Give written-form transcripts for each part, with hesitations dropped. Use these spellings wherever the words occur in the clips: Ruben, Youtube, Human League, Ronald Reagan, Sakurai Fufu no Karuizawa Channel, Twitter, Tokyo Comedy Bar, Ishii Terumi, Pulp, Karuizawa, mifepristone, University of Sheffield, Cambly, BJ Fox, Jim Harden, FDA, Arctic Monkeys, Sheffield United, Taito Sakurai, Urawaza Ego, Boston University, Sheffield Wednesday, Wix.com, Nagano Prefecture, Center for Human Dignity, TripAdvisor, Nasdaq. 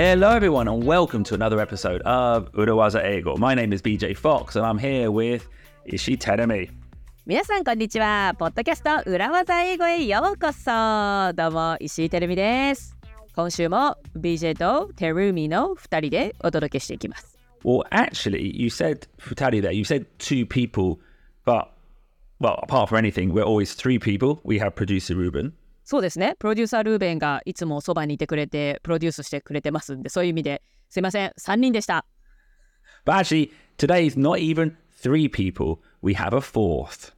Hello everyone and welcome to another episode of Urawaza Ego. My name is BJ Fox and I'm here with Ishii Terumi. 皆さんこんにちは。ポッドキャスト裏技英語へようこそ。どうも石井てるみです。今週も BJ とてるみの2人でお届けしていきます。Well, actually, you said 2人 there. You said two people, but well, apart from anything, we're always three people. We have producer Ruben.そうですね。プロデューサールーベンがいつもそばにいてくれて、プロデュースしてくれてますんで、そういう意味ですいません、3人でした。But actually, today is not even three people. We have a fourth.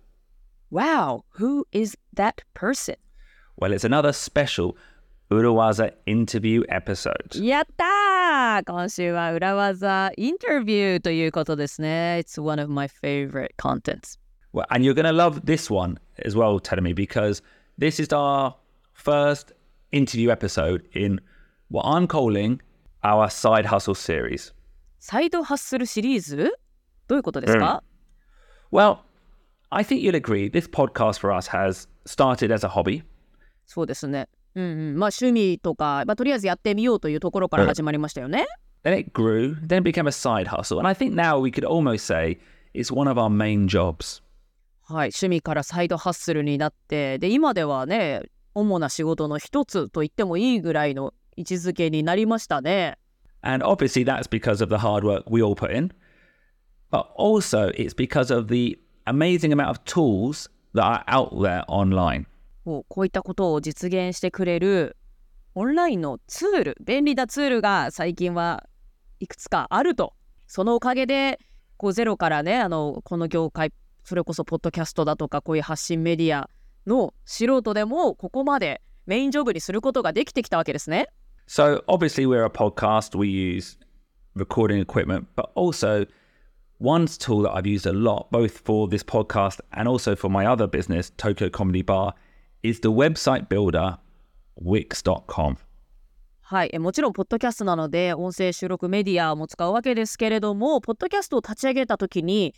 Wow, who is that person? Well, it's another special Urawaza interview episode. やったー！今週はUrawaza interviewということですね。It's one of my favorite contents. Well, and you're going to love this one as well, Terumi, because this is our...First interview episode in what I'm calling our side hustle series. Side hustle series? どういうことですか? Well, I think you'll agree this podcast for us has started as a hobby. そうですね。うんうん。まあ趣味とか、まあとりあえずやってみようというところから始まりましたよね。Then it grew, then it became a side hustle, and I think now we could almost say it's one of our main jobs. はい、趣味からサイドハッスルになって、で今ではね。主な仕事の一つと言ってもいいぐらいの位置づけになりましたね。And obviously that's because of the hard work we all put in, but also it's because of the amazing amount of tools that are out there online. こういったことを実現してくれるオンラインのツール、便利なツールが最近はいくつかあると。そのおかげでこうゼロからね、この業界、それこそポッドキャストだとかこういう発信メディアの素人でもここまでメインジョブにすることができてきたわけですね。So obviously we're a podcast. We use recording equipment, but also one tool that I've used a lot, both for this podcast and also for my other business, Tokyo Comedy Bar, is the website builder Wix.com. はい、もちろんポッドキャストなので音声収録メディアも使うわけですけれども、ポッドキャストを立ち上げたときに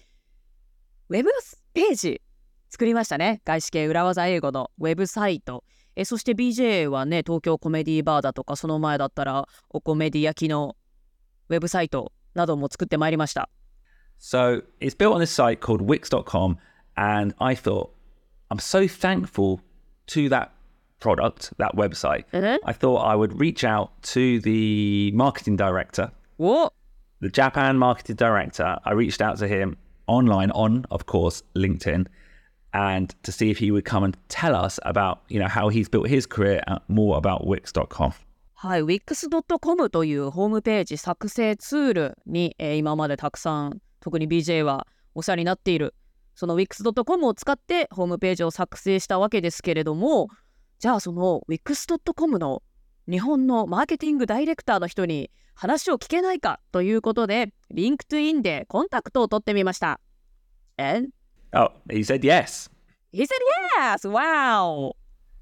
ウェブページ。作りましたね。外資系裏技英語のウェブサイト。そして BJ はね、東京コメディバーだとか、その前だったらおコメディ焼きのウェブサイトなども作ってまいりました。So it's built on this site called Wix.com, and I thought I'm so thankful to that product, that website. I thought I would reach out to the marketing director. What? The Japan marketing director. I reached out to him online on, of course, LinkedIn.And to see if he would come and tell us about, you know, how he's built his career and more about Wix.com. はい、Wix.com というホームページ作成ツールに、今までたくさん、特に BJ はお世話になっている、その Wix.com を使ってホームページを作成したわけですけれども、じゃあその Wix.com の日本のマーケティングダイレクターの人に話を聞けないかということで、LinkedIn でコンタクトを取ってみました。And?Oh, he said yes. He said yes. Wow.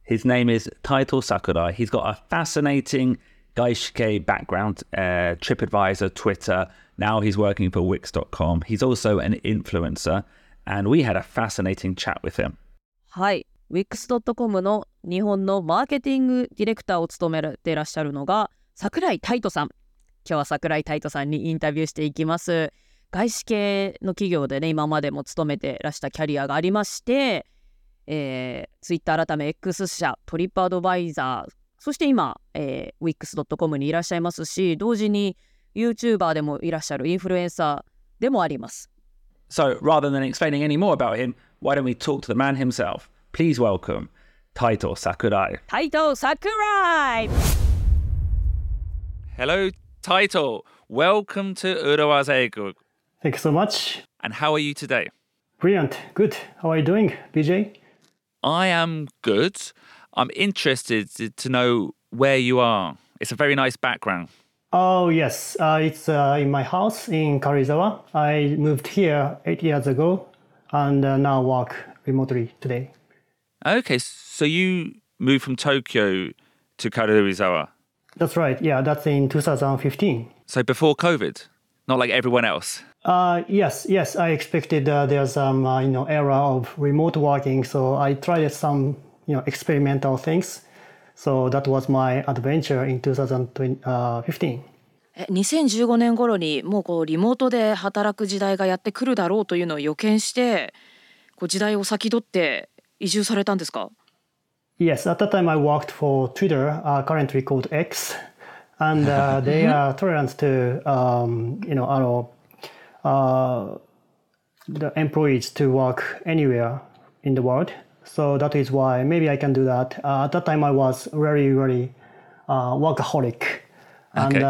His name is Taito Sakurai. He's got a fascinating gaishike background, TripAdvisor, Twitter. Now he's working for Wix.com. He's also an influencer. And we had a fascinating chat with him. はい。Wix.com の日本のマーケティングディレクターを務めていらっしゃるのが桜井タイトさん。今日は桜井タイトさんにインタビューしていきます。外資系の企業でね、今までも勤めてらしたキャリアがありまして、Twitter 改め X 社、TripAdvisor、そして今、Wix.com にいらっしゃいますし、同時に YouTuber でもいらっしゃるインフルエンサーでもあります。So, rather than explaining any more about him, why don't we talk to the man himself? Please welcome Taito Sakurai. Taito Sakurai! Hello, Taito. Welcome to Urawaza Ego.Thank you so much. And how are you today? Brilliant. Good. How are you doing, BJ? I am good. I'm interested to know where you are. It's a very nice background. Oh, yes. It's in my house in Karuizawa. I moved here 8 years ago and now work remotely today. Okay. So you moved from Tokyo to Karuizawa? That's right. Yeah, that's in 2015. So before COVID, not like everyone else?Yes. I expected there's some era of remote working, so I tried some experimental things. So that was my adventure in 2015. 2015年頃にもうこうリモートで働く時代がやってくるだろうというのを予見してこう時代を先取って移住されたんですか？ Yes, at that time I worked for Twitter,、currently called X, and、they are tolerant to, you know, the employees to work anywhere in the world. So that is why maybe I can do that.、at that time I was very, very、workaholic.Okay. And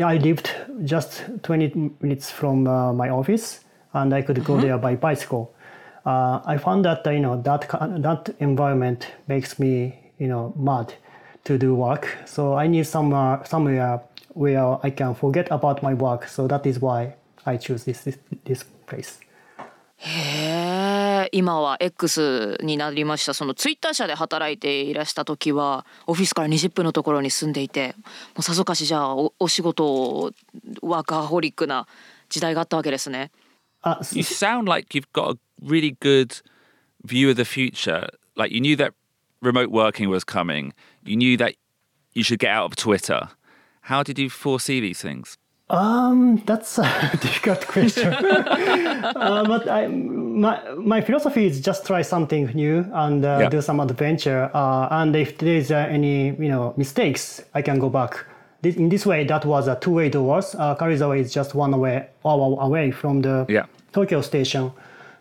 I lived just 20 minutes from、my office, and I could go、there by bicycle.、I found that, you know, that environment makes me, you know, mad to do work. So I need somewhere where I can forget about my work. So that is why I choose this place. へえ、今は X になりました。そのツイッター社で働いていらした時はオフィスから20分のところに住んでいて、もうさぞかしじゃあ お仕事をワーカーホリックな時代があったわけですね。You sound like you've got a really good view of the future. Like you knew that remote working was coming. You knew that you should get out of Twitter. How did you foresee these things?That's a difficult question. 、but my philosophy is just try something new and、do some adventure.、and if there's、any, you know, mistakes, I can go back. In this way, that was a two-way doors. Karuizawa is just one hour away from the、Tokyo station.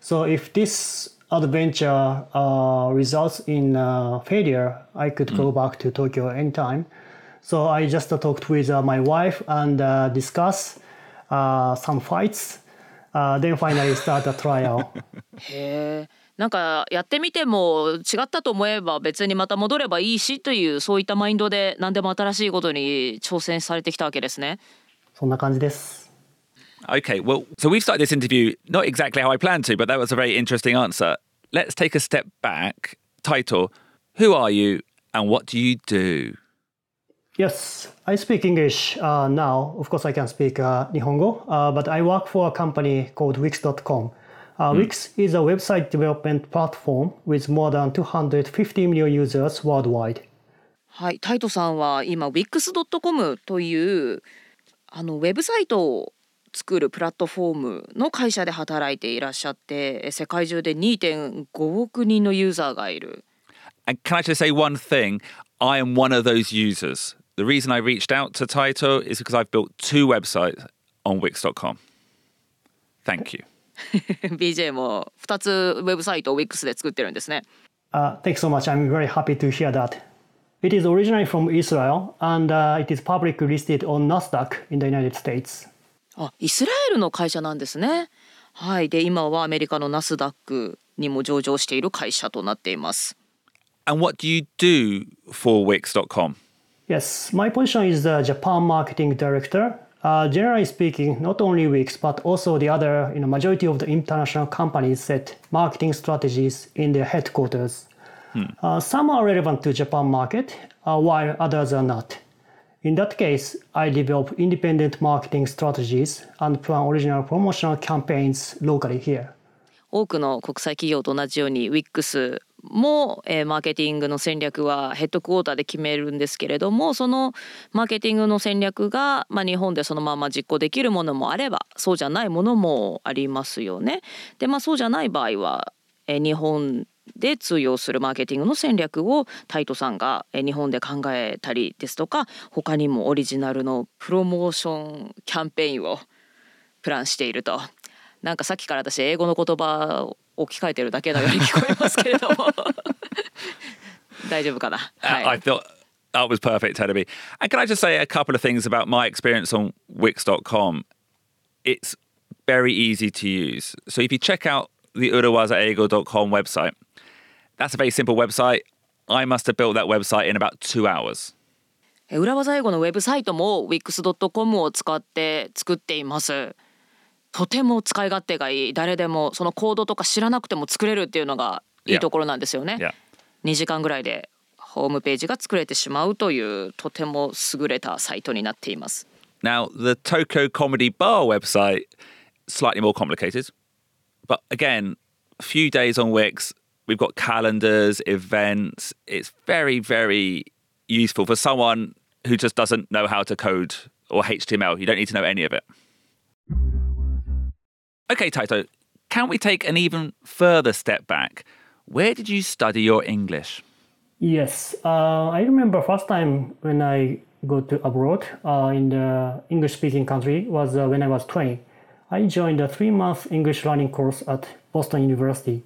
So if this adventure、results in、failure, I could go back to Tokyo anytime.So I just talked with、my wife and、discussed、some fights.、then finally start a trial. へえ、なんかやってみても違ったと思えば別にまた戻ればいいしというそういったマインドで何でも新しいことに挑戦されてきたわけですね。そんな感じです。Okay, well, so we've started this interview not exactly how I planned to, but that was a very interesting answer. Let's take a step back. Taito, who are you and what do you do?Yes, I speak English、now. Of course, I can speak、Nihongo,、but I work for a company called Wix.com.、Wix is a website development platform with more than 250 million users worldwide. はい、タイトさんは今 Wix.com というあのウェブサイトを作るプラットフォームの会社で働いていらっしゃって、世界中で 2.5 億人のユーザーがいる。And can I just say one thing? I am one of those users.The reason I reached out to Taito is because I've built two websites on Wix.com. Thank you. BJ も2つウェブサイトを Wix で作ってるんですね。Thanks so much. I'm very happy to hear that. It is originally from Israel and、it is publicly listed on Nasdaq in the United States. あ、イスラエルの会社なんですね。はい。で、今はアメリカの Nasdaq にも上場している会社となっています。And what do you do for Wix.com?Yes, my position is the Japan marketing director.、generally speaking, not only Wix, but also the other, you know, majority of the international companies set marketing strategies in their headquarters.、some are relevant to Japan market,、while others are not. In that case, I develop independent marketing strategies and plan original promotional campaigns locally here. 多くの国際企業と同じように Wixもマーケティングの戦略はヘッドクォーターで決めるんですけれども、そのマーケティングの戦略が、日本でそのまま実行できるものもあればそうじゃないものもありますよね。で、そうじゃない場合は日本で通用するマーケティングの戦略をタイトさんが日本で考えたりですとか、他にもオリジナルのプロモーションキャンペーンをプランしていると。なんかさっきから私英語の言葉を置き換えてるだけのように聞こえますけれども大丈夫かな、はい、I thought that was perfect, Terumi. And can I just say a couple of things about my experience on Wix.com? It's very easy to use. So if you check out the urawazaego.com website, that's a very simple website. I must have built that website in about 2 hours.裏技英語のウェブサイトも Wix.com を使って作っています。とても使い勝手がいい。誰でもそのコードとか知らなくても作れるっていうのがいいところなんですよね。Yeah. 2時間ぐらいでホームページが作れてしまうというとても優れたサイトになっています。Now, the Tokyo Comedy Bar website, slightly more complicated. But again, a few days on Wix, we've got calendars, events. It's very, very useful for someone who just doesn't know how to code or HTML. You don't need to know any of it. Okay, Taito, can we take an even further step back? Where did you study your English? Yes, I remember first time when I go to abroad in the English-speaking country was when I was 20. I joined a 3-month English learning course at Boston University.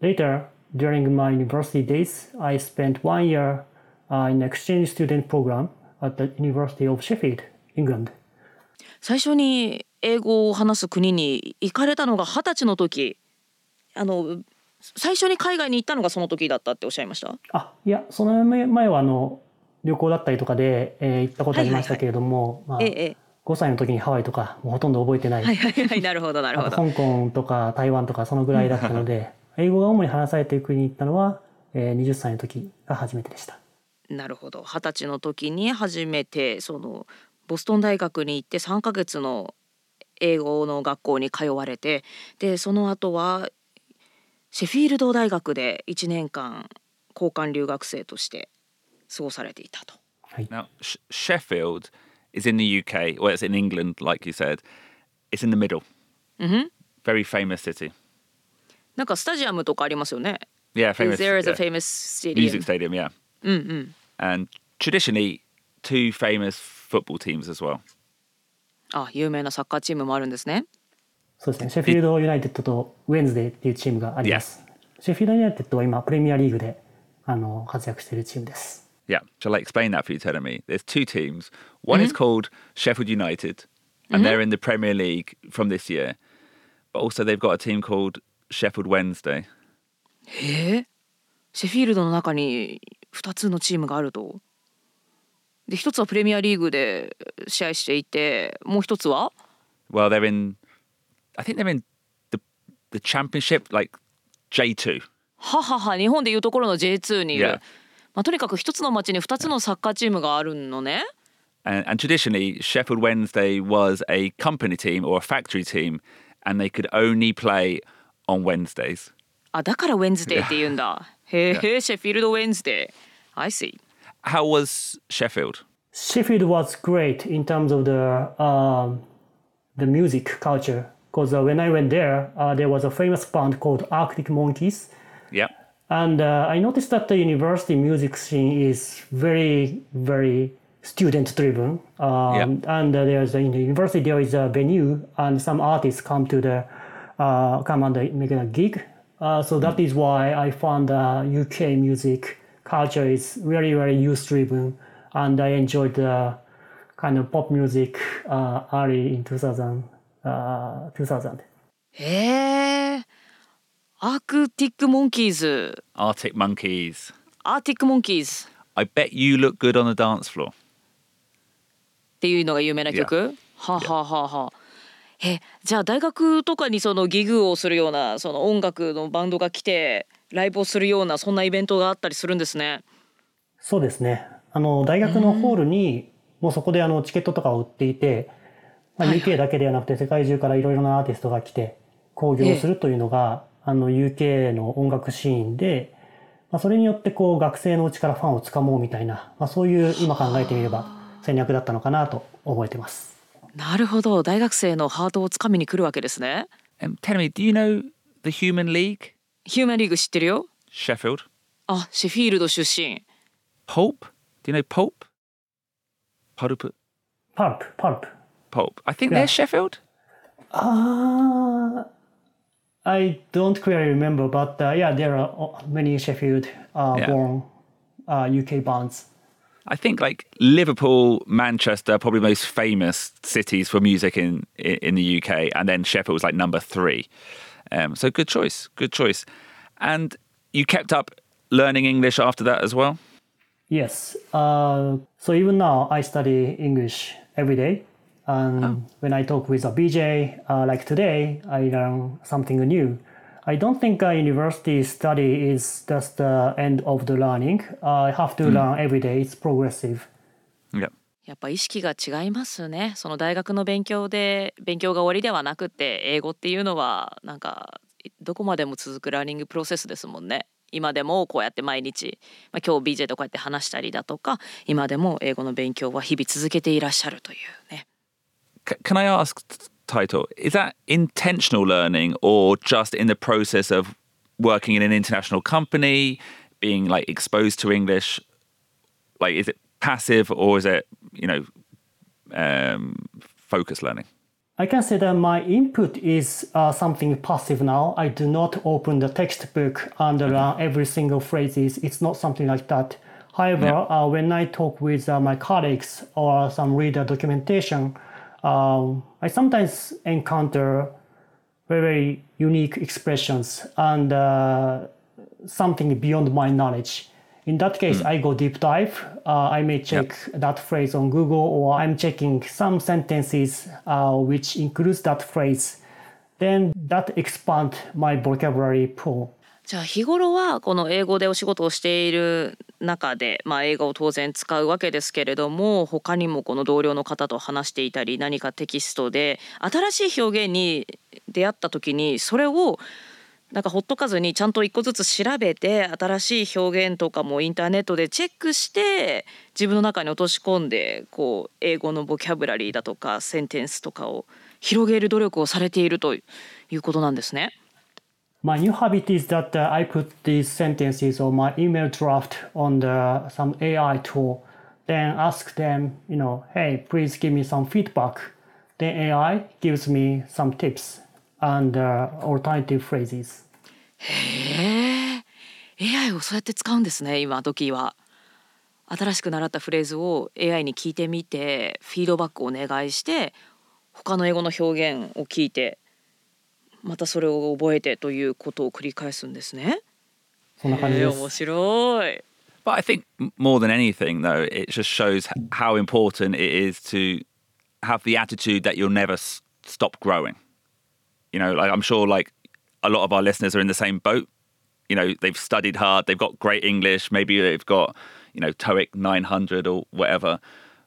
Later, during my university days, I spent 1 year in exchange student program at the University of Sheffield, England. 最初に英語を話す国に行かれたのが20歳の時。最初に海外に行ったのがその時だったっておっしゃいました？いや、その前は旅行だったりとかで、行ったことありましたけれども、5歳の時にハワイとかもうほとんど覚えてない。なるほどなるほど。香港とか台湾とかそのぐらいだったので英語が主に話されている国に行ったのは、20歳の時が初めてでした。なるほど。20歳の時に初めてボストン大学に行って3ヶ月の英語の学校に通われて、でその後はシェフィールド大学で1年間交換留学生として過ごされていたと。はい。Now, Sheffield is in the UK, or it's in England, like you said. It's in the middle. Mm-hmm. Very famous city. なんかスタジアムとかありますよね。Yeah, famous. There is a famous stadium. Music stadium, yeah. うんうん。And traditionally, two famous football teams as well. 有名なサッカーチームもあるんですね。そうですね。シェフィールドユナイテッドとウェンズデーっていうチームがあります。Yes. シェフィールドユナイテッドは今プレミアリーグで活躍しているチームです。Yeah, shall I explain that for you, Terumi? There's two teams. One、mm-hmm. is called Sheffield United, and、mm-hmm. they're in the Premier League from this year. But also they've got a team called Sheffield Wednesday. シェフィールドの中に2つのチームがあると。で、1つはプレミアリーグで試合していて、もう1つは？ Well, they're in...I think they're in the championship, like J2. ははは、日本でいうところの J2 にいる。Yeah. とにかく一つの町に2つのサッカーチームがあるのね。And traditionally, Sheffield Wednesday was a company team or a factory team, and they could only play on Wednesdays. だから Wednesday って言うんだ。へーへー、シェフィールド Wednesday. I see. How was Sheffield? Sheffield was great in terms of the music culture.Because when I went there, there was a famous band called Arctic Monkeys. Yeah. And I noticed that the university music scene is very, very student-driven. Yeah. And there's in the university there is a venue, and some artists come and make a gig. So that is why I found UK music culture is really, very youth-driven, and I enjoyed the kind of pop music early in 2000. アークティックモンキーズ。Arctic Monkeys. Arctic Monkeys. I bet you look good on the dance floor. っていうのが有名な曲。Yeah. はははは。Yeah. じゃあ大学とかにギグをするような音楽のバンドが来てライブをするようなそんなイベントがあったりするんですね。そうですね。大学のホールにもうそこでチケットとかを売っていて。UK だけではなくて世界中からいろいろなアーティストが来て興行するというのが、UK の音楽シーンで、それによって学生のうちからファンをつかもうみたいな、そういう今考えてみれば戦略だったのかなと覚えてます。なるほど。大学生のハートをつかみに来るわけですね。Tell me, do you know the Human League? Human League 知ってるよ。 Sheffield シェフィールド出身。 Pulp? Do you know Pulp? Pulp. I think they're Sheffield? I don't clearly remember, but yeah, there are many Sheffield born UK bands. I think like Liverpool, Manchester are probably the most famous cities for music in the UK, and then Sheffield was like number 3. So good choice, good choice. And you kept up learning English after that as well? Yes. So even now I study English every day.When I talk with a BJ, like today, I learn something new. I don't think university study is just the end of the learning. I have to learn every day. It's progressive. Yeah. やっぱ意識が違いますね。その大学の勉強が終わりではなくて、英語っていうのはなんかどこまでも続くラーニングプロセスですもんね。今でもこうやって毎日、今日 BJ とこうやって話したりだとか、今でも英語の勉強は日々続けていらっしゃるというね。Can I ask, Taito, is that intentional learning or just in the process of working in an international company, being like exposed to English? Like, is it passive or is it, you know, focused learning?I can say that my input is something passive now. I do not open the textbook and learn every single phrase. It's not something like that. However, when I talk with my colleagues or some reader documentation, I sometimes encounter very unique expressions and something beyond my knowledge. In that case, I go deep dive.I may check that phrase on Google, or I'm checking some sentences which includes that phrase. Then that expands my vocabulary pool. じゃあ日頃はこの英語でお仕事をしている中で、英語を当然使うわけですけれども、他にもこの同僚の方と話していたり、何かテキストで新しい表現に出会った時に、それをなんかほっとかずにちゃんと一個ずつ調べて、新しい表現とかもインターネットでチェックして自分の中に落とし込んで、こう英語のボキャブラリーだとかセンテンスとかを広げる努力をされているということなんですね。My new habit is that I put these sentences or my email draft on some AI tool, then ask them, you know, hey, please give me some feedback. Then AI gives me some tips.And alternative phrases. へえ、AI をそうやって使うんですね。今時は新しく習ったフレーズを AI に聞いてみて、フィードバックをお願いして、他の英語の表現を聞いて、またそれを覚えてということを繰り返すんですね。そんな感じです。面白い。But I think more than anything, though, it just shows how important it is to have the attitude that you'll never stop growing.You know, like, I'm sure like a lot of our listeners are in the same boat. You know, they've studied hard, they've got great English, maybe they've got, you know, TOEIC 900 or whatever,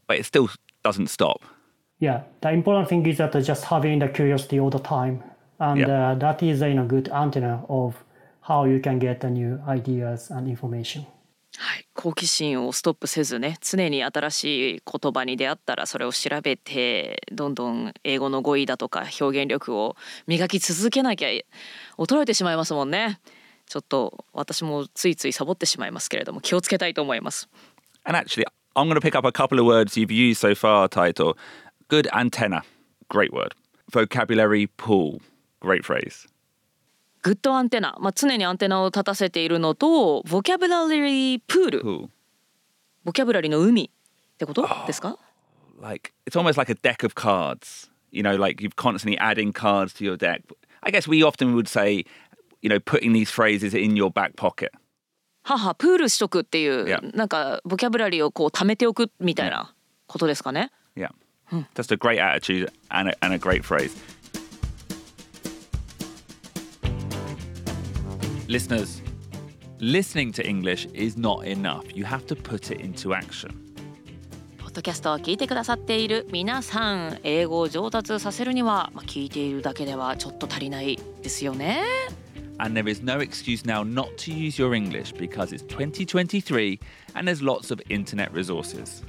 but it still doesn't stop. Yeah, the important thing is that just having the curiosity all the time. And that is a good antenna of how you can get the new ideas and information.はい、好奇心をストップせずね、常に新しい言葉に出会ったらそれを調べて、どんどん英語の語彙だとか表現力を磨き続けなきゃ衰えてしまいますもんね。ちょっと私もついついサボってしまいますけれども、気をつけたいと思います。And actually, I'm going to pick up a couple of words you've used so far, Taito. Good antenna, great word. Vocabulary pool, great phrase.グッドアンテナ、常にアンテナを立たせているのと、ボキャブラリープール、ボキャブラリーの海ってことですか？ Like it's almost like a deck of cards. You know, like you're constantly adding cards to your deck. I guess we often would say, you know, putting these phrases in your back pocket. プールしとくっていう、なんかボキャブラリーをこう貯めておくみたいなことですかね。Yeah, just a great attitude and a great phrase.Listeners, listening to English is not enough. You have to put it into action. ポッドキャストを聞いてくださっている皆さん、英語を上達させるには、聞いているだけではちょっと足りないですよね。And there is no excuse now not to use your English because it's 2023 and there's lots of internet resources.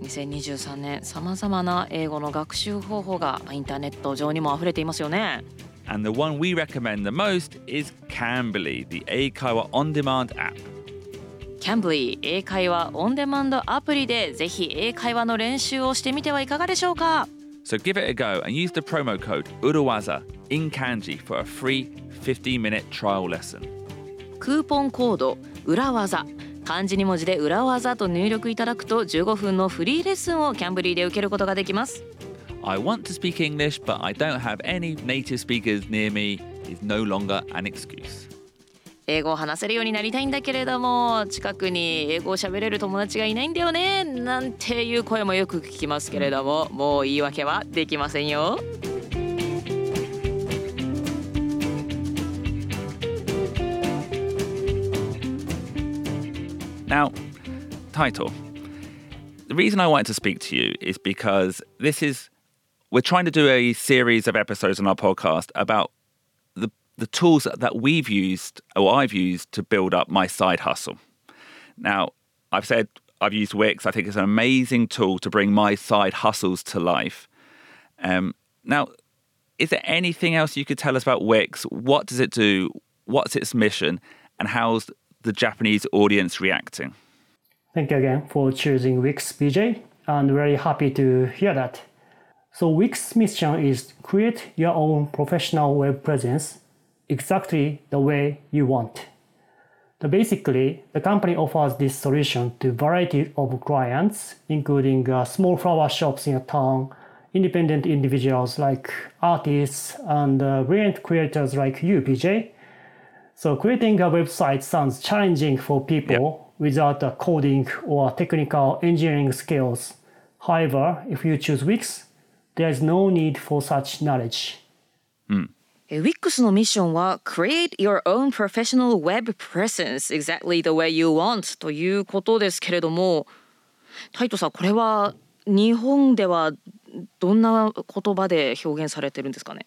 2023年、さまざまな英語の学習方法がインターネット上にもあふれていますよね。And the one we recommend the most is Cambly, the 英会話 on-demand app. Cambly 英会話 on-demand アプリでぜひ英会話の練習をしてみてはいかがでしょうか。So give it a go and use the promo code Urawaza in kanji for a free 15-minute trial lesson. クーポンコード Urawaza 漢字2文字で Urawaza と入力いただくと15分のフリーレッスンを Cambly で受けることができます。I want to speak English, but I don't have any native speakers near me is no longer an excuse. 英語を話せるようになりたいんだけれども、近くに英語を喋れる友達がいないんだよね、なんていう声もよく聞きますけれども、もう言い訳はできませんよ。Now, Taito. The reason I wanted to speak to you is because we're trying to do a series of episodes on our podcast about the the tools that we've used, or I've used, to build up my side hustle. Now, I've said I've used Wix. I think it's an amazing tool to bring my side hustles to life. Now, is there anything else you could tell us about Wix? What does it do? What's its mission? And how's the Japanese audience reacting? Thank you again for choosing Wix, BJ. And very happy to hear that. So Wix's mission is create your own professional web presence exactly the way you want. So basically, the company offers this solution to a variety of clients, including small flower shops in a town, independent individuals like artists, and brilliant creators like you, PJ. So creating a website sounds challenging for people without coding or technical engineering skills. However, if you choose Wix, there is no need for such knowledge. Wix のミッションは Create your own professional web presence exactly the way you want ということですけれども、タイトさん、これは日本ではどんな言葉で表現されてるんですかね。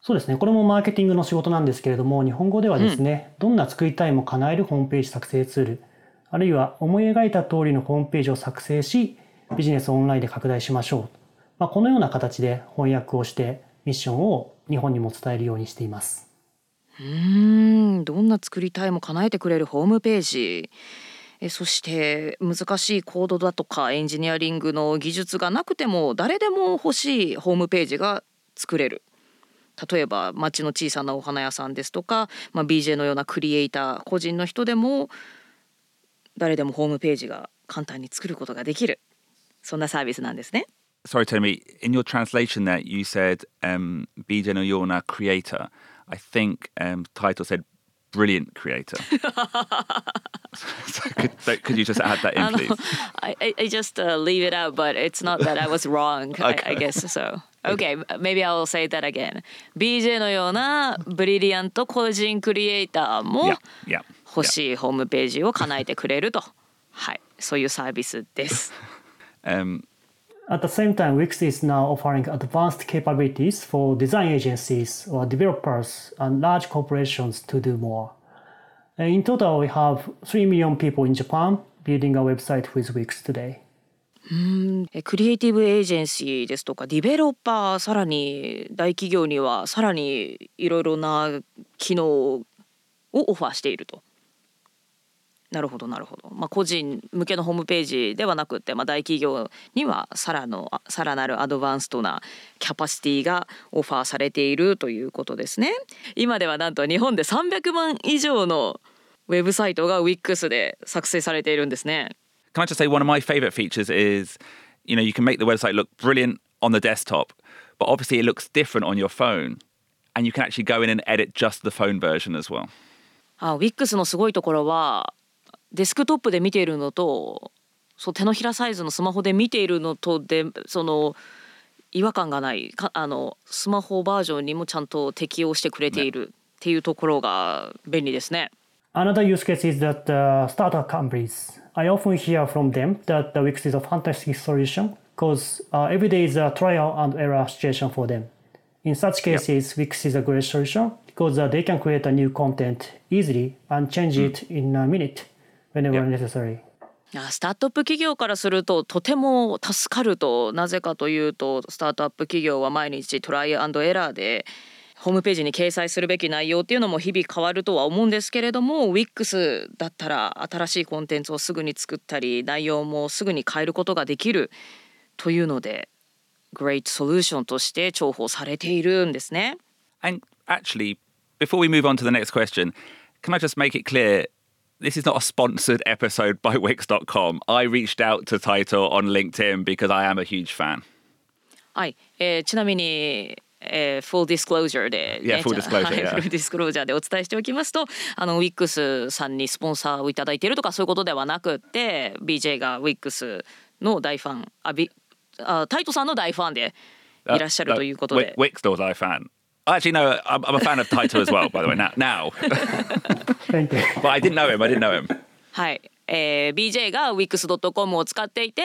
そうですね、これもマーケティングの仕事なんですけれども、日本語ではですね、どんな作りたいも叶えるホームページ作成ツール、あるいは思い描いた通りのホームページを作成し、ビジネスをオンラインで拡大しましょう、このような形で翻訳をしてミッションを日本にも伝えるようにしています。どんな作りたいも叶えてくれるホームページ、そして難しいコードだとかエンジニアリングの技術がなくても誰でも欲しいホームページが作れる。例えば町の小さなお花屋さんですとか、BJ のようなクリエイター、個人の人でも誰でもホームページが簡単に作ることができる、そんなサービスなんですね。Sorry, Terumi, in your translation there, you said BJ no yona creator. I think Taito said brilliant creator. So could you just add that in, please? I just leave it out, but it's not that I was wrong, okay. I guess so. Okay, maybe I'll say that again. BJ no yona brilliant 個人クリエイターも欲しいホームページを叶えてくれると。はい、そういうサービスです。At the same time, Wix is now offering advanced capabilities for design agencies or developers and large corporations to do more. In total, we have 3 million people in Japan building a website with Wix today. クリエイティブエージェンシーですとかディベロッパー、さらに大企業にはさらにいろいろな機能をオファーしていると。なるほどなるほど、個人向けのホームページではなくて、大企業にはさらなるアドバンストなキャパシティがオファーされているということですね。今ではなんと日本で300万以上のウェブサイトが Wix で作成されているんですね。 Can I just say one of my favorite features is, you can make the website look brilliant on the desktop, but obviously it looks different on your phone, and you can actually go in and edit just the phone version as well. Wix のすごいところは、デスクトップで見ているのと、手のひらサイズのスマホで見ているのとで、違和感がないスマホバージョンにもちゃんと適応してくれているっていうところが便利ですね。 Another use case is that startup companies, I often hear from them that the Wix is a fantastic solution because every day is a trial and error situation for them. In such cases, Wix is a great solution because they can create a new content easily and change it in a minute.スタートアップ企業からするととても助かると。なぜかというと、スタートアップ企業は毎日トライアンドエラーでホームページに掲載するべき内容っていうのも日々変わるとは思うんですけれども、 Wix だったら新しいコンテンツをすぐに作ったり内容もすぐに変えることができるというので、グレートソリューションとして重宝されているんですね。 And actually, before we move on to the next question, can I just make it clear?This is not a sponsored episode by Wix.com. I reached out to Taito on LinkedIn because I am a huge fan. はい、ちなみに、full disclosure で、ね、full disclosure でお伝えしておきますと、Wix さんにスポンサーをいただいているとかそういうことではなくて、BJ が Wix の大ファン、Taito さんの大ファンでいらっしゃるということで。Wix の大ファン。Actually, no, I'm a fan of Taito as well, by the way, now. But I didn't know him. はい、BJ が Wix.com を使っていて、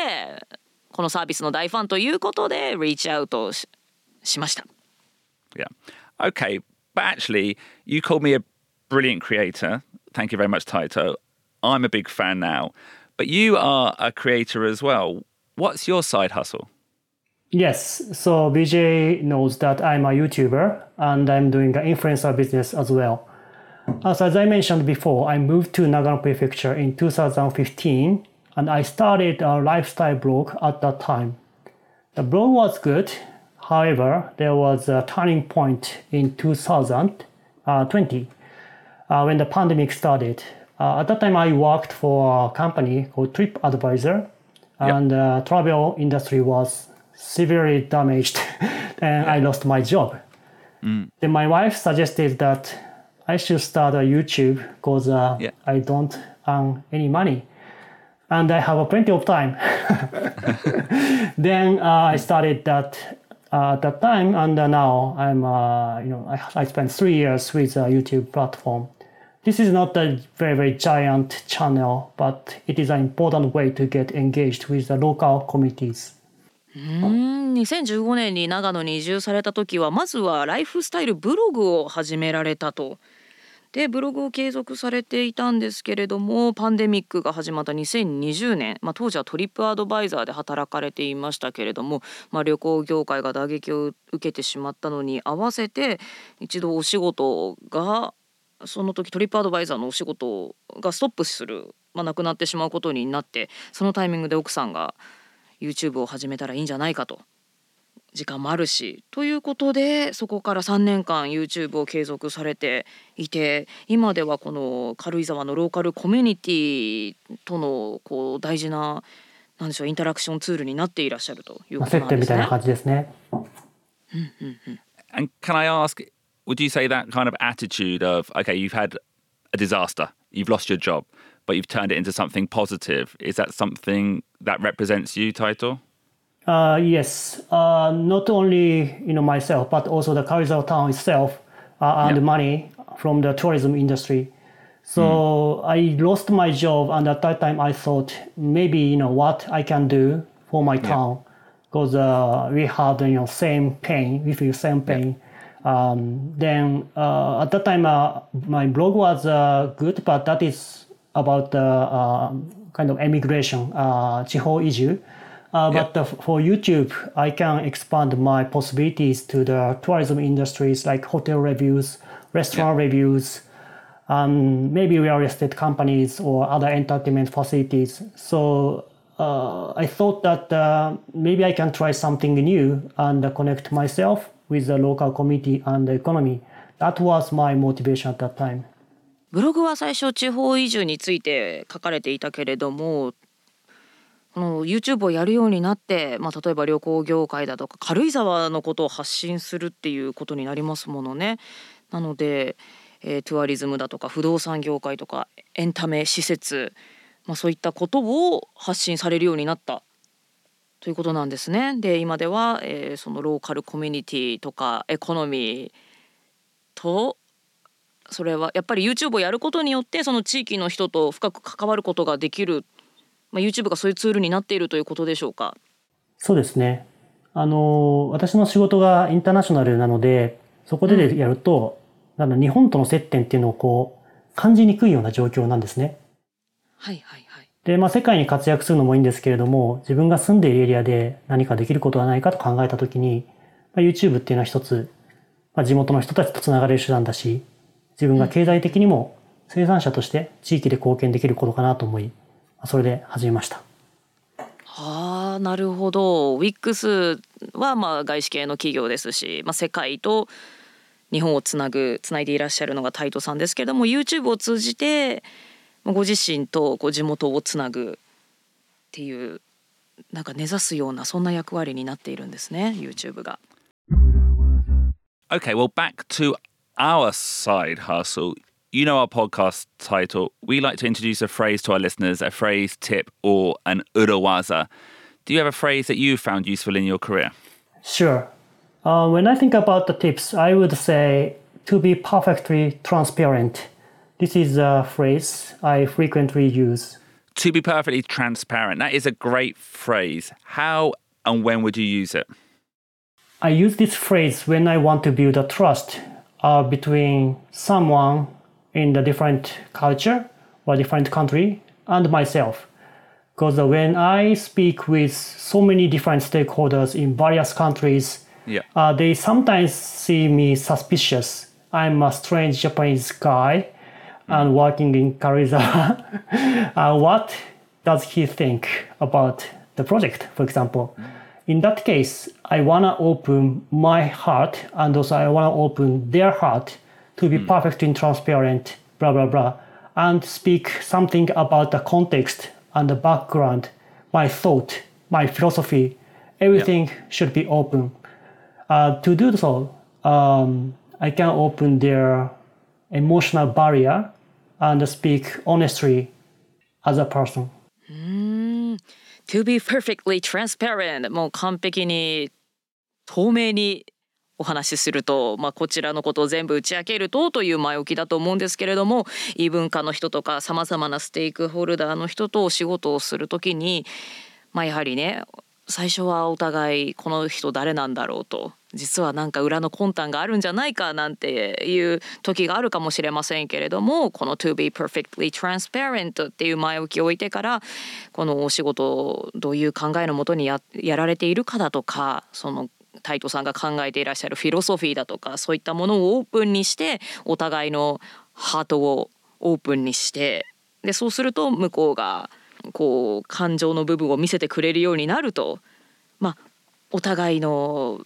このサービスの大ファンということで、reach out しました。Yeah. Okay, But actually, you called me a brilliant creator. Thank you very much, Taito. I'm a big fan now. But you are a creator as well. What's your side hustle? Yes. So BJ knows that I'm a YouTuber and I'm doing an influencer business as well. As I mentioned before, I moved to Nagano Prefecture in 2015 and I started a lifestyle blog at that time. The blog was good. However, there was a turning point in 2020 when the pandemic started. At that time, I worked for a company called TripAdvisor, and the travel industry was severely damaged, and I lost my job. Then my wife suggested that I should start a YouTube because I don't earn any money, and I have plenty of time. Then I started that at that time, and now I'm, I spent 3 years with a YouTube platform. This is not a very, very giant channel, but it is an important way to get engaged with the local communities. 2015年に長野に移住された時は、まずはライフスタイルブログを始められたと。で、ブログを継続されていたんですけれども、パンデミックが始まった2020年、当時はトリップアドバイザーで働かれていましたけれども、旅行業界が打撃を受けてしまったのに合わせて、一度お仕事がその時トリップアドバイザーのお仕事がストップする、なくなってしまうことになって、そのタイミングで奥さんが YouTube を始めたらいいんじゃないかと、時間もあるしということで、そこから3年間 YouTube を継続されていて、今ではこの軽井沢のローカルコミュニティとのこう大事な、なんでしょう、インタラクションツールになっていらっしゃるということなんですね。接点みたいな感じですね。And can I ask, would you say that kind of attitude of, okay, you've had a disaster, you've lost your job, but you've turned it into something positive. Is that something that represents you, Taito? Yes. Not only myself, but also the Karuizawa town itself earned money from the tourism industry. So I lost my job, and at that time I thought maybe what I can do for my town, because we have the same pain. We feel same pain. Then at that time my blog was good, but that is about kind of emigration, chihou iju. But for YouTube, I can expand my possibilities to the tourism industries, like hotel reviews, restaurant reviews, maybe real estate companies or other entertainment facilities. So I thought that maybe I can try something new and connect myself with the local community and the economy. That was my motivation at that time. ブログは最初地方移住について書かれていたけれども、この YouTube をやるようになって、例えば旅行業界だとか軽井沢のことを発信するっていうことになりますものね。なので、トゥアリズムだとか不動産業界とかエンタメ施設、そういったことを発信されるようになったということなんですね。で、今では、そのローカルコミュニティとかエコノミーと、それはやっぱり YouTube をやることによってその地域の人と深く関わることができる、YouTube がそういうツールになっているということでしょうか。そうですね。私の仕事がインターナショナルなので、そこでやると、日本との接点っていうのをこう感じにくいような状況なんですね。はいはい。で、世界に活躍するのもいいんですけれども、自分が住んでいるエリアで何かできることはないかと考えたときに、YouTube っていうのは一つ、地元の人たちとつながれる手段だし、自分が経済的にも生産者として地域で貢献できることかなと思い、それで始めました。ああ、なるほど。Wix は外資系の企業ですし、世界と日本をつないでいらっしゃるのがタイトさんですけれども、YouTube を通じて、ご自身と地元をつなぐっていう、根ざすようなそんな役割になっているんですね、YouTube が。Okay, well, back to our side hustle. You know our podcast title. We like to introduce a phrase to our listeners, a phrase, tip, or an urawaza. Do you have a phrase that you found useful in your career? Sure. When I think about the tips, I would say to be perfectly transparent.This is a phrase I frequently use. To be perfectly transparent. That is a great phrase. How and when would you use it? I use this phrase when I want to build a trust between someone in the different culture or different country and myself. Because when I speak with so many different stakeholders in various countries, they sometimes see me suspicious. I'm a strange Japanese guy and working in Karuizawa. What does he think about the project, for example? In that case, I want to open my heart and also I want to open their heart to be perfect and transparent, blah, blah, blah, and speak something about the context and the background, my thought, my philosophy, everything should be open. To do so, I can open their emotional barrier and speak honestly as a person.To be perfectly transparent もう完璧に透明にお話しすると、まあ、こちらのことを全部打ち明けるとという前置きだと思うんですけれども、異文化の人とかさまざまなステークホルダーの人とお仕事をするときに、まあ、やはりね最初はお互いこの人誰なんだろうと、実はなんか裏の魂胆があるんじゃないかなんていう時があるかもしれませんけれども、この To be perfectly transparent っていう前置きを置いてから、このお仕事をどういう考えのもとに やられているかだとか、そのタイトさんが考えていらっしゃるフィロソフィーだとか、そういったものをオープンにしてお互いのハートをオープンにして、でそうすると向こうがこう感情の部分を見せてくれるようになると、まあ、お互いの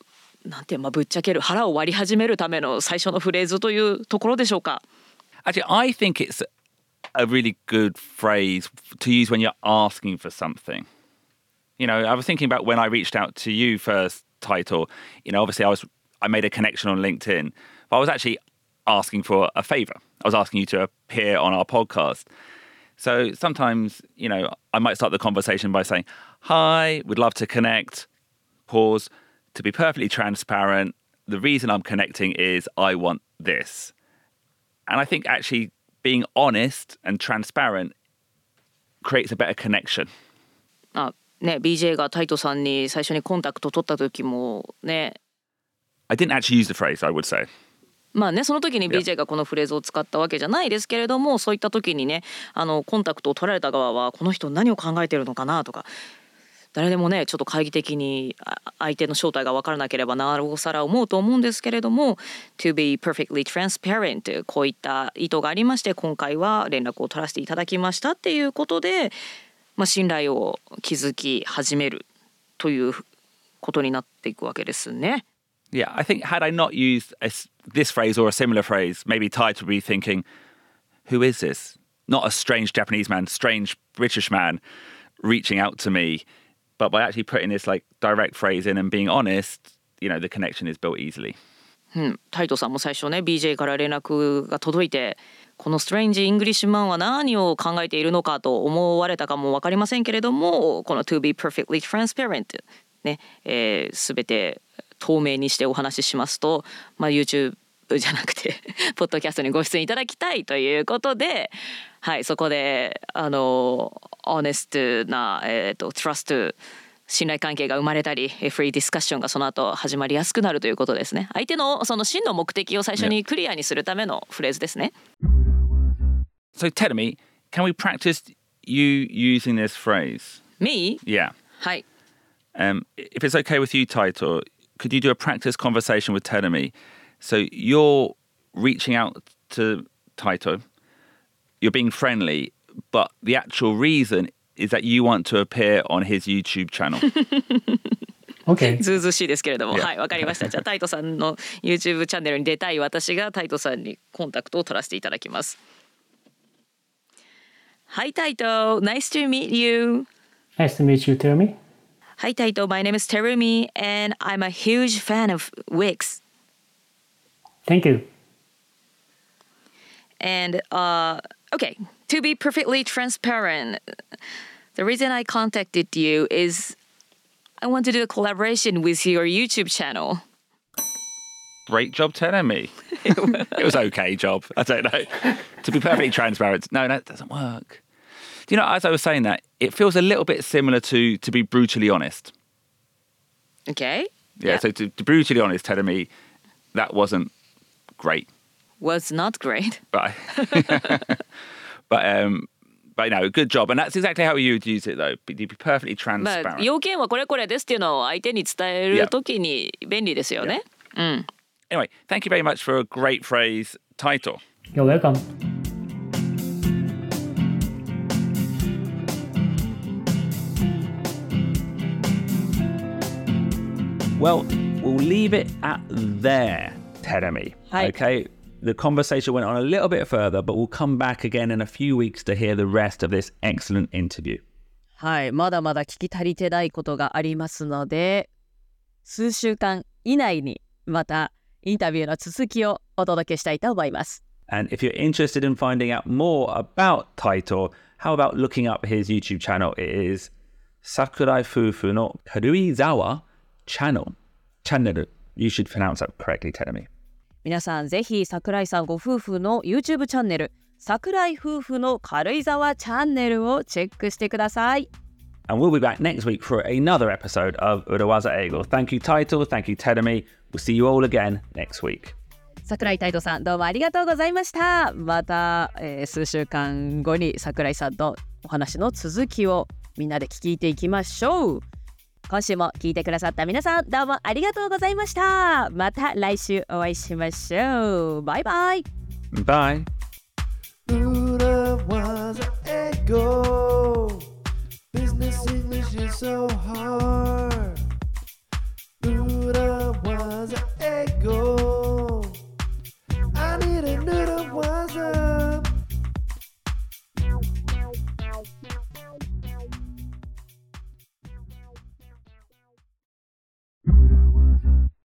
なんていう、まあ、ぶっちゃける腹を割り始めるための最初のフレーズというところでしょうか。 Actually, I think it's a really good phrase to use when you're asking for something. You know, I was thinking about when I reached out to you first, Taito. You know, obviously I made a connection on LinkedIn, but I was actually asking for a favor. I was asking you to appear on our podcast.So sometimes, you know, I might start the conversation by saying, hi, we'd love to connect, pause. To be perfectly transparent, the reason I'm connecting is I want this. And I think actually being honest and transparent creates a better connection. ね、BJ がタイトさんに最初にコンタクト取った時もね。I didn't actually use the phrase, I would say.まあね、その時に BJ がこのフレーズを使ったわけじゃないですけれども、そういった時にね、コンタクトを取られた側はこの人何を考えてるのかなとか、誰でもねちょっと懐疑的に相手の正体が分からなければなおさら思うと思うんですけれども、 To be perfectly transparent こういった意図がありまして、今回は連絡を取らせていただきましたっていうことで、まあ、信頼を築き始めるということになっていくわけですね。Yeah, I think had I not used this phrase or a similar phrase, maybe Taito would be thinking, who is this? Not a strange Japanese man, strange British man reaching out to me. But by actually putting this like direct phrase in and being honest, you know, the connection is built easily. Taito さんも最初ね、BJ から連絡が届いて、このストレンジイングリッシュマンは何を考えているのかと思われたかも分かりませんけれども、この To be perfectly transparent ね、全て透明にしてお話ししますと、まあ、YouTube じゃなくてポッドキャストにご出演いただきたいということで、はい、そこでオネストな、トラスト信頼関係が生まれたり、フリーディスカッションがその後始まりやすくなるということですね。相手のその真の目的を最初にクリアにするためのフレーズですね。 So tell me, can we practice you using this phrase? Me? Yeah. はい。If it's okay with you, Taito,Could you do a practice conversation with Terumi? So you're reaching out to Taito. You're being friendly, but the actual reason is that you want to appear on his YouTube channel. Okay. ずうずうしいですけれども、はい、わかりました。じゃあTaitoさんの YouTube チャンネルに出たい私がTaitoさんにコンタクトを取らせていただきます。Hi Taito, nice to meet you. Nice to meet you, Terumi.Hi Taito, my name is Terumi and I'm a huge fan of Wix. Thank you. And, okay, to be perfectly transparent, the reason I contacted you is I want to do a collaboration with your YouTube channel. Great job, Terumi. It was okay job, I don't know. To be perfectly transparent, no, that doesn't work.You know, as I was saying that, it feels a little bit similar to be brutally honest. Okay. Yeah, so to be brutally honest, Terumi, that wasn't great. Was not great. But no, good job. And that's exactly how you would use it, though. You'd be perfectly transparent. まあ、要件はこれこれですっていうのを相手に伝えるときに便利ですよね。Yeah. うん。Anyway, thank you very much for a great phrase, Taito. You're welcome. Well, we'll leave it at there, Terumi. Okay, the conversation went on a little bit further, but we'll come back again in a few weeks to hear the rest of this excellent interview. はい、まだまだ聞き足りてないことがありますので、数週間以内にまたインタビューの続きをお届けしたいと思います。And if you're interested in finding out more about Taito, how about looking up his YouTube channel? It is Sakurai Fufu no Karuizawa Channel. You should pronounce that correctly, Terumi. 皆さんぜひ桜井さんご夫婦の YouTube チャンネル、桜井夫婦の軽井沢チャンネルをチェックしてください。And we'll be back next week for another episode of Urawaza Ego. Thank you, Taito. Thank you, Terumi. We'll see you all again next week. 桜井Taitoさん、どうもありがとうございました。また、数週間後に桜井さんのお話の続きをみんなで聞いていきましょう。今週も聞いてくださった皆さん、どうもありがとうございました。また来週お会いしましょう。バイバイ。バイ。Urawaza Ego. Business English is so hard.